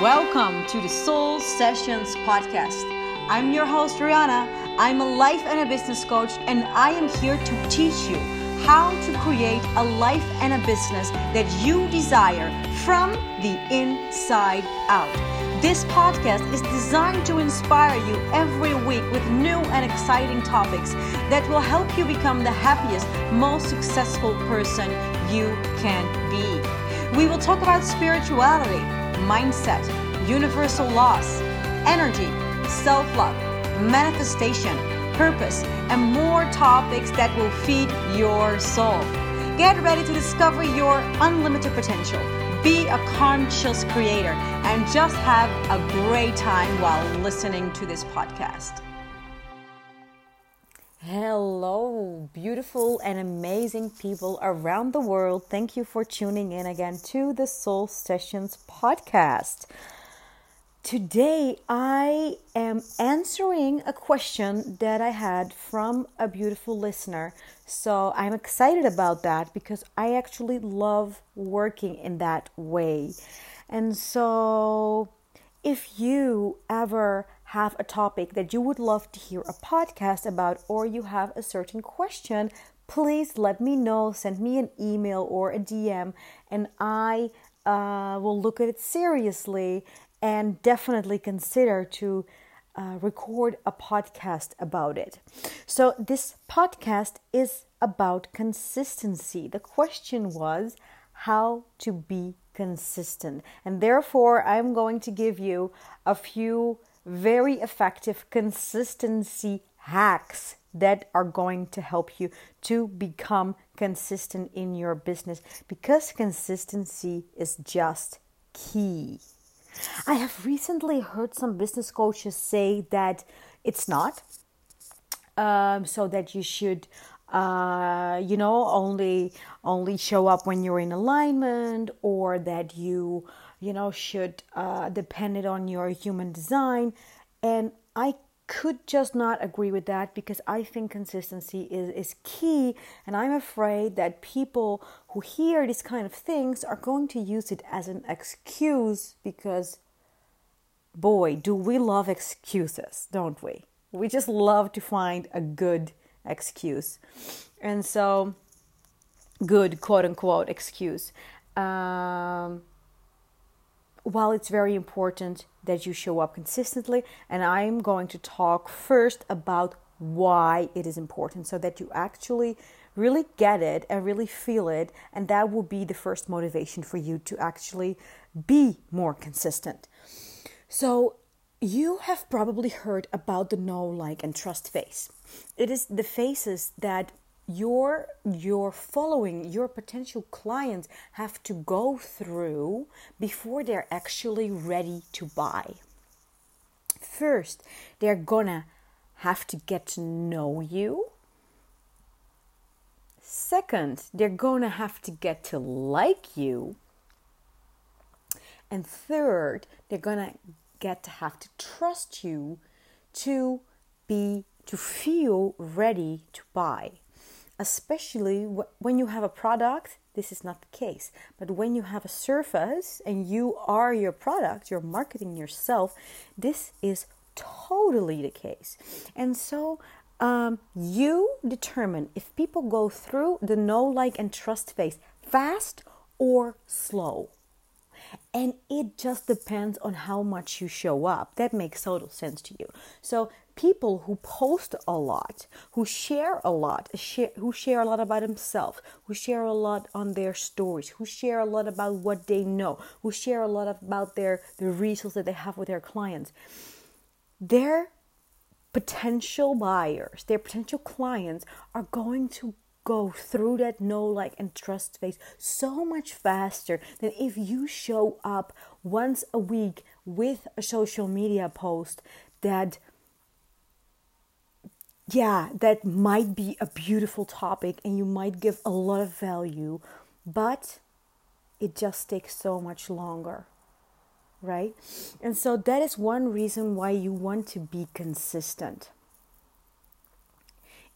Welcome to the Soul Sessions Podcast. I'm your host, Rihanna. I'm a life and a business coach, and I am here to teach you how to create a life and a business that you desire from the inside out. This podcast is designed to inspire you every week with new and exciting topics that will help you become the happiest, most successful person you can be. We will talk about spirituality, mindset, universal laws, energy, self-love, manifestation, purpose, and more topics that will feed your soul. Get ready to discover your unlimited potential. Be a conscious creator and just have a great time while listening to this podcast. Hello, beautiful and amazing people around the world. Thank you for tuning in again to the Soul Sessions Podcast. Today, I am answering a question that I had from a beautiful listener. So I'm excited about that because I actually love working in that way. And so if you ever have a topic that you would love to hear a podcast about, or you have a certain question, please let me know. Send me an email or a DM, and I will look at it seriously and definitely consider to record a podcast about it. So this podcast is about consistency. The question was how to be consistent. And therefore, I'm going to give you a few very effective consistency hacks that are going to help you to become consistent in your business, because consistency is just key. I have recently heard some business coaches say that it's not, so that you should, only show up when you're in alignment, or that you should depend it on your human design. And I could just not agree with that, because I think consistency is key, and I'm afraid that people who hear these kind of things are going to use it as an excuse, because boy, do we love excuses, don't we? We just love to find a good excuse. And so, good quote-unquote excuse. While it's very important that you show up consistently, and I'm going to talk first about why it is important, so that you actually really get it and really feel it, and that will be the first motivation for you to actually be more consistent. So you have probably heard about the know, like, and trust phase. It is the phases that your following, your potential clients have to go through before they're actually ready to buy. First, they're gonna have to get to know you. Second, they're gonna have to get to like you. And third, they're gonna get to have to trust you to feel ready to buy. Especially when you have a product, this is not the case. But when you have a service and you are your product, you're marketing yourself, this is totally the case. And so you determine if people go through the know, like, and trust phase fast or slow. And it just depends on how much you show up. That makes total sense to you. So people who post a lot, who share a lot, who share a lot about themselves, who share a lot on their stories, who share a lot about what they know, who share a lot about the resources that they have with their clients, their potential buyers, their potential clients are going to go through that know, like, and trust phase so much faster than if you show up once a week with a social media post that might be a beautiful topic and you might give a lot of value, but it just takes so much longer, right? And so that is one reason why you want to be consistent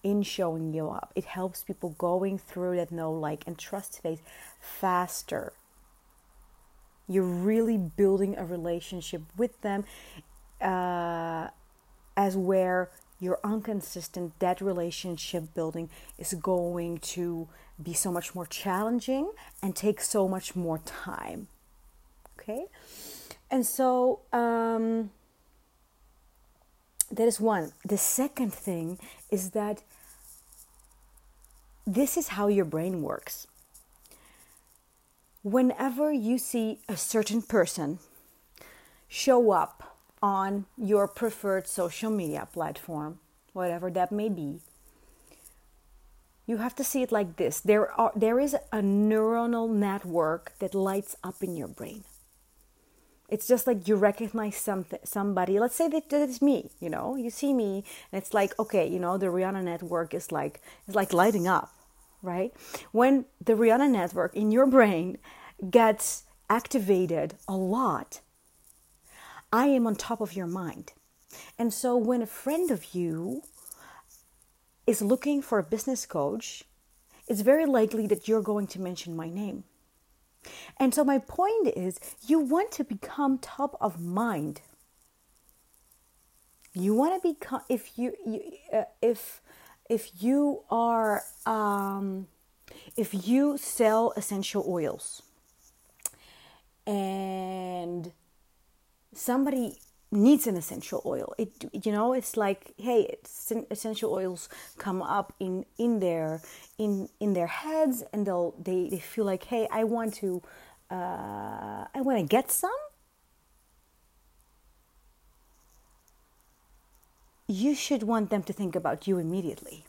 in showing you up. It helps people going through that know, like, and trust phase faster You're really building a relationship with them as where you're inconsistent, that relationship building is going to be so much more challenging and take so much more time. Okay? And so that is one. The second thing is that this is how your brain works. Whenever you see a certain person show up on your preferred social media platform, whatever that may be, you have to see it like this. There is a neuronal network that lights up in your brain. It's just like you recognize somebody. Let's say that it's me, you know. You see me, and it's like, okay, you know, the Rihanna network is like, it's like lighting up, right? When the Rihanna network in your brain gets activated a lot, I am on top of your mind. And so when a friend of you is looking for a business coach, it's very likely that you're going to mention my name. And so my point is, you want to become top of mind. You want to become, if you sell essential oils and somebody needs an essential oil, it's like, hey, essential oils come up in their heads, and they feel like, hey, I want to get some. You should want them to think about you immediately,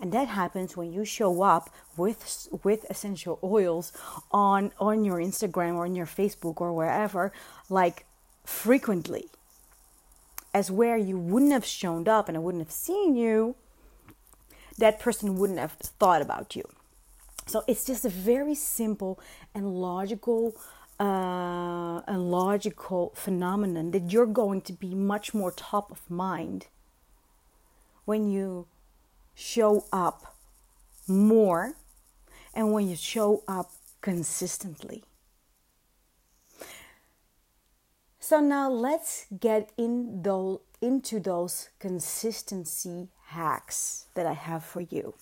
and that happens when you show up with essential oils on your Instagram or on your Facebook or wherever, like, frequently, as where you wouldn't have shown up and I wouldn't have seen you, that person wouldn't have thought about you. So it's just a very simple and logical phenomenon that you're going to be much more top of mind when you show up more and when you show up consistently. So now let's get into those consistency hacks that I have for you.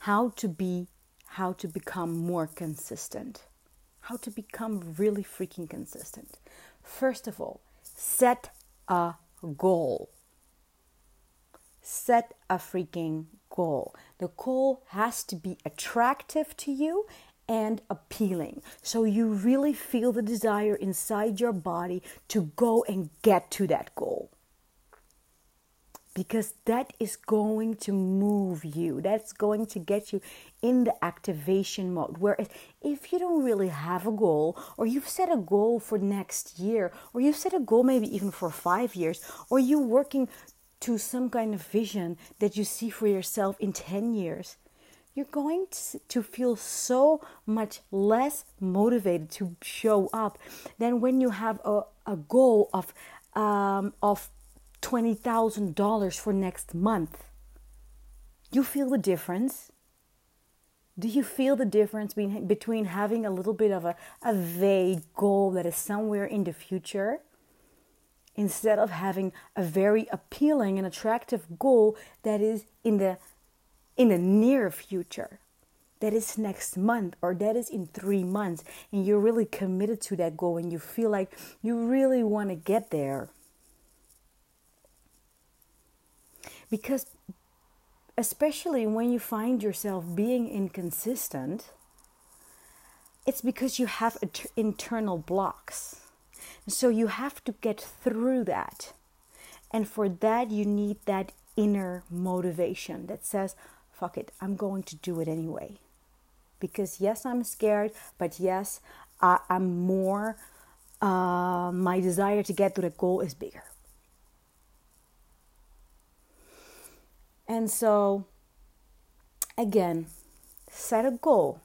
How to become more consistent. How to become really freaking consistent. First of all, set a goal. Set a freaking goal. The goal has to be attractive to you and appealing, so you really feel the desire inside your body to go and get to that goal, because that is going to move you, that's going to get you in the activation mode. Whereas if you don't really have a goal, or you've set a goal for next year, or you've set a goal maybe even for 5 years, or you're working to some kind of vision that you see for yourself in 10 years, you're going to feel so much less motivated to show up than when you have a goal of $20,000 for next month. You feel the difference? Do you feel the difference between having a little bit of a vague goal that is somewhere in the future, instead of having a very appealing and attractive goal that is in the near future, that is next month, or that is in 3 months, and you're really committed to that goal and you feel like you really want to get there? Because especially when you find yourself being inconsistent, it's because you have internal blocks. So you have to get through that. And for that, you need that inner motivation that says, fuck it, I'm going to do it anyway. Because yes, I'm scared, but yes, my desire to get to the goal is bigger. And so, again, set a goal.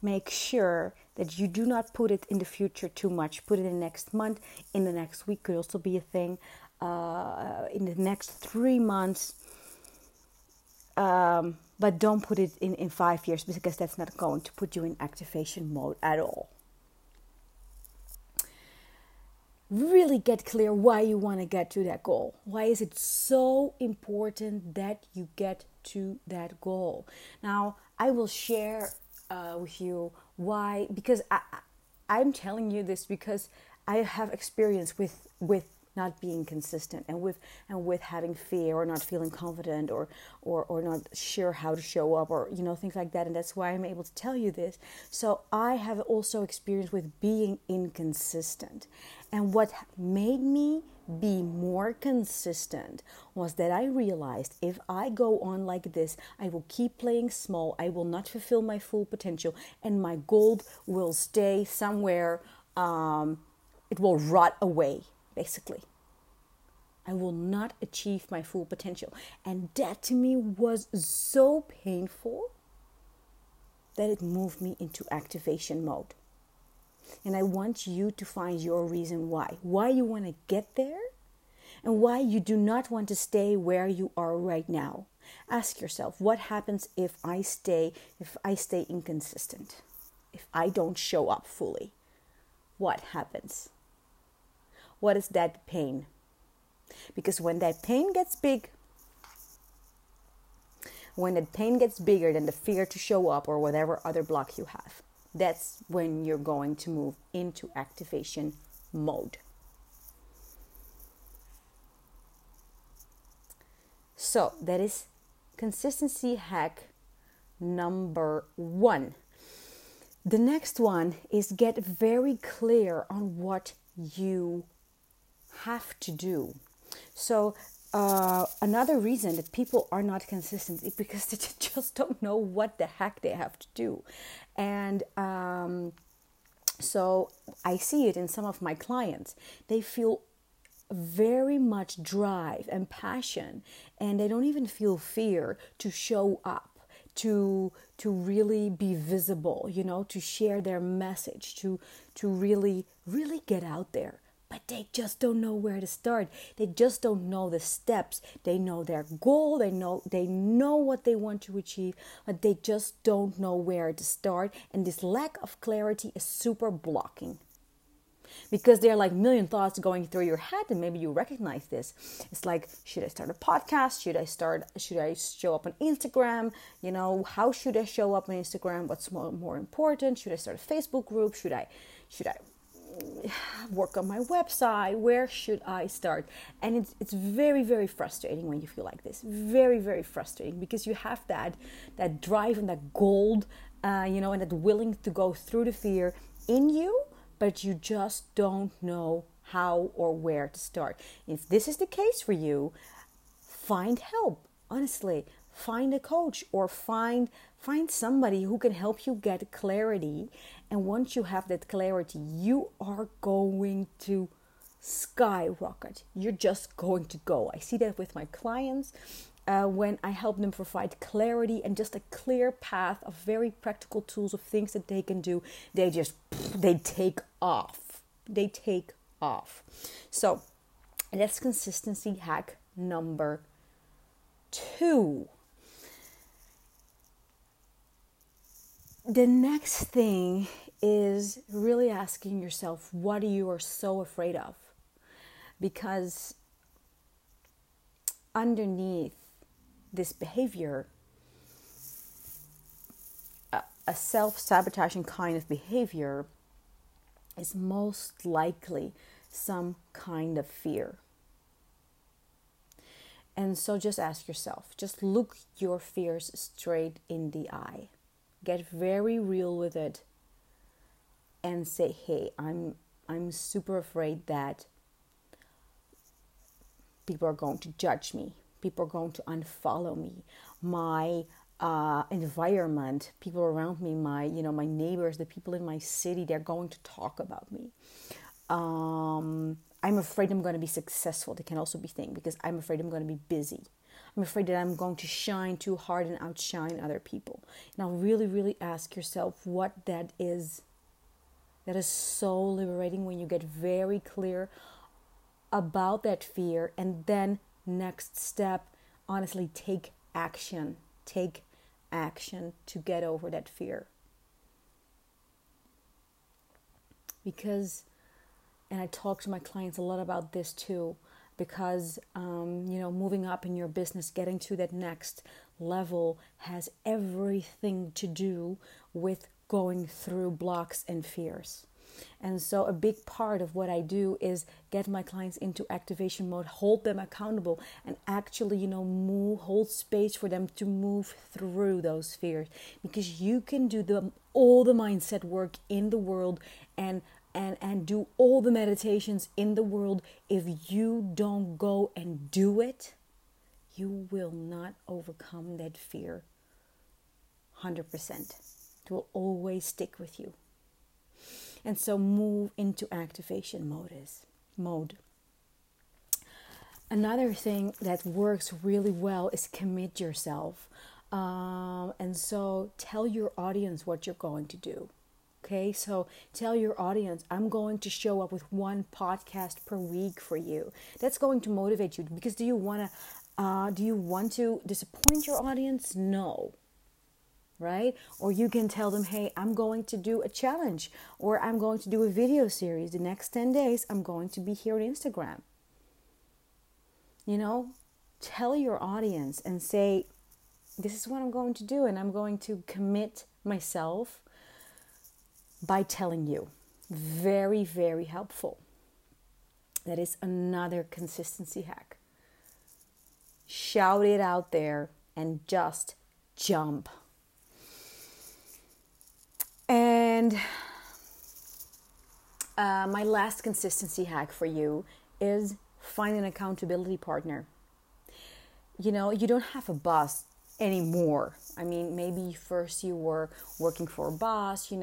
Make sure that you do not put it in the future too much. Put it in next month, in the next week could also be a thing. In the next 3 months. But don't put it in 5 years, because that's not going to put you in activation mode at all. really get clear why you want to get to that goal. Why is it so important that you get to that goal? Now, I will share with you why, because I'm telling you this because I have experience with not being consistent and with having fear or not feeling confident or not sure how to show up or, you know, things like that. And that's why I'm able to tell you this. So I have also experience with being inconsistent. And what made me be more consistent was that I realized if I go on like this, I will keep playing small. I will not fulfill my full potential and my gold will stay somewhere. It will rot away. Basically, I will not achieve my full potential. And that to me was so painful that it moved me into activation mode. And I want you to find your reason why you want to get there and why you do not want to stay where you are right now. Ask yourself, what happens if I stay inconsistent, if I don't show up fully? What happens? What is that pain? Because when that pain gets big, when that pain gets bigger than the fear to show up or whatever other block you have, that's when you're going to move into activation mode. So that is consistency hack number 1. The next one is get very clear on what you have to do. So another reason that people are not consistent is because they just don't know what the heck they have to do. And so I see it in some of my clients. They feel very much drive and passion, and they don't even feel fear to show up, to really be visible, you know, to share their message, to really, really get out there. But they just don't know where to start. They just don't know the steps. They know their goal. They know what they want to achieve, but they just don't know where to start. And this lack of clarity is super blocking, because there are like million thoughts going through your head, and maybe you recognize this. It's like, should I start a podcast? Should I show up on Instagram? You know, how should I show up on Instagram? What's more important? Should I start a Facebook group? Should I work on my website? Where should I start? And it's very, very frustrating when you feel like this. Very, very frustrating, because you have that drive and that gold, you know, and that willing to go through the fear in you, but you just don't know how or where to start. If this is the case for you, find help. Honestly, find a coach or find somebody who can help you get clarity. And once you have that clarity, you are going to skyrocket. You're just going to go. I see that with my clients when I help them provide clarity and just a clear path of very practical tools of things that they can do. They take off. They take off. So that's consistency hack number 2. The next thing is really asking yourself, what are you so afraid of? Because underneath this behavior, a self-sabotaging kind of behavior, is most likely some kind of fear. And so just ask yourself, just look your fears straight in the eye. Get very real with it and say, hey, I'm super afraid that people are going to judge me. People are going to unfollow me. My environment, people around me, my neighbors, the people in my city, they're going to talk about me. I'm afraid I'm going to be successful. They can also be things, because I'm afraid I'm going to be busy. I'm afraid that I'm going to shine too hard and outshine other people. Now really, really ask yourself what that is. That is so liberating when you get very clear about that fear. And then next step, honestly, take action. Take action to get over that fear. Because And I talk to my clients a lot about this too, because, moving up in your business, getting to that next level has everything to do with going through blocks and fears. And so a big part of what I do is get my clients into activation mode, hold them accountable, and actually, hold space for them to move through those fears, because you can do all the mindset work in the world and do all the meditations in the world. If you don't go and do it, you will not overcome that fear 100%. It will always stick with you. And so move into activation mode. Another thing that works really well is commit yourself. And so tell your audience what you're going to do. Okay, so tell your audience, I'm going to show up with one podcast per week for you. That's going to motivate you, because do you want to disappoint your audience? No. Right? Or you can tell them, hey, I'm going to do a challenge, or I'm going to do a video series. The next 10 days, I'm going to be here on Instagram. Tell your audience and say, this is what I'm going to do, and I'm going to commit myself by telling you. Very, very helpful. That is another consistency hack. Shout it out there and just jump. And my last consistency hack for you is find an accountability partner. You don't have a boss anymore. I mean, maybe first you were working for a boss, he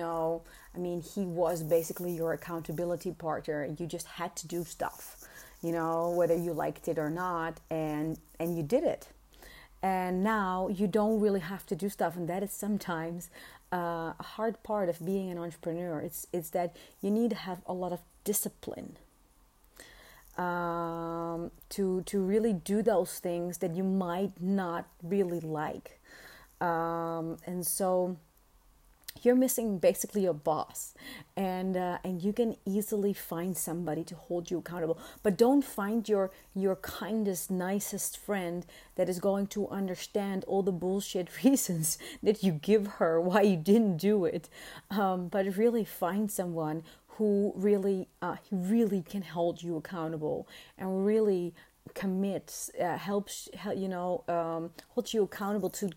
was basically your accountability partner. You just had to do stuff, whether you liked it or not, and you did it. And now you don't really have to do stuff, and that is sometimes a hard part of being an entrepreneur. It's that you need to have a lot of discipline to really do those things that you might not really like, and so you're missing basically a boss, and you can easily find somebody to hold you accountable. But don't find your kindest, nicest friend that is going to understand all the bullshit reasons that you give her why you didn't do it. But really find someone who really can hold you accountable and really commits, holds you accountable to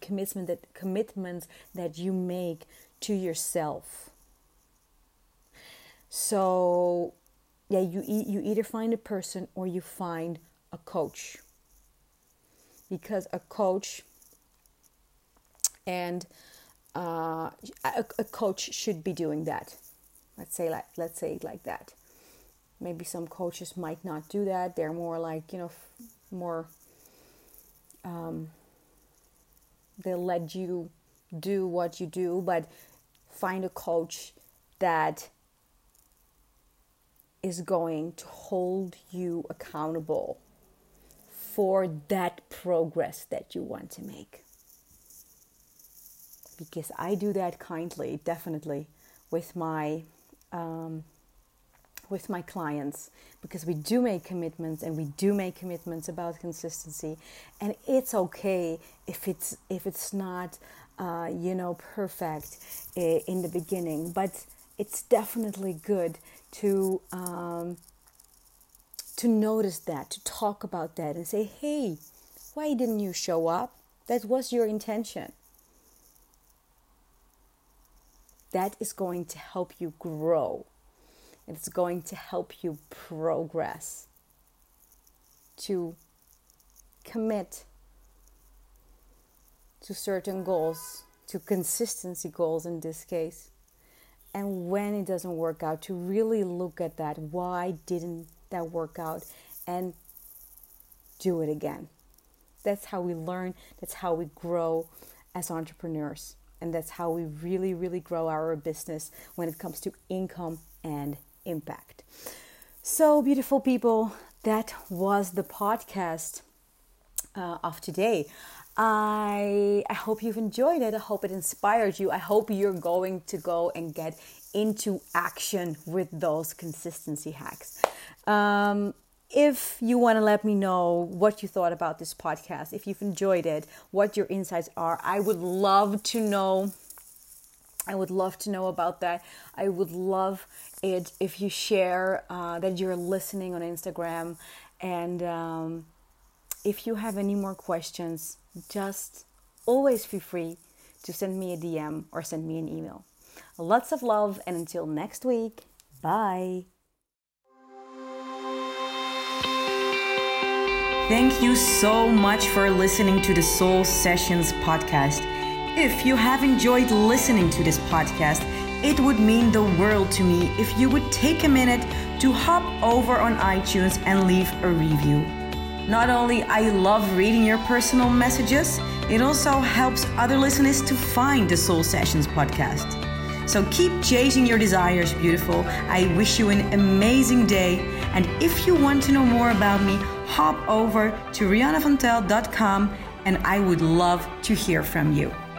commitments that you make to yourself. So yeah, you either find a person or you find a coach, because a coach should be doing that. Let's say like that. Maybe some coaches might not do that. They're more like they let you do what you do, but find a coach that is going to hold you accountable for that progress that you want to make. Because I do that kindly, definitely, with my clients, because we do make commitments, and we do make commitments about consistency, and it's okay if it's not perfect in the beginning, but it's definitely good to notice that, to talk about that, and say, hey, why didn't you show up? That was your intention. That is going to help you grow. It's going to help you progress. To commit to certain goals, to consistency goals in this case. And when it doesn't work out, to really look at that. Why didn't that work out? And do it again. That's how we learn. That's how we grow as entrepreneurs. And that's how we really, really grow our business when it comes to income and impact. So, beautiful people, that was the podcast of today. I hope you've enjoyed it. I hope it inspired you. I hope you're going to go and get into action with those consistency hacks. If you want to let me know what you thought about this podcast, if you've enjoyed it, what your insights are, I would love to know. I would love to know about that. I would love it if you share that you're listening on Instagram. And if you have any more questions, just always feel free to send me a DM or send me an email. Lots of love, and until next week, bye. Thank you so much for listening to the Soul Sessions podcast. If you have enjoyed listening to this podcast, it would mean the world to me if you would take a minute to hop over on iTunes and leave a review. Not only I love reading your personal messages, it also helps other listeners to find the Soul Sessions podcast. So keep chasing your desires, beautiful. I wish you an amazing day. And if you want to know more about me, hop over to riannavantel.com, and I would love to hear from you.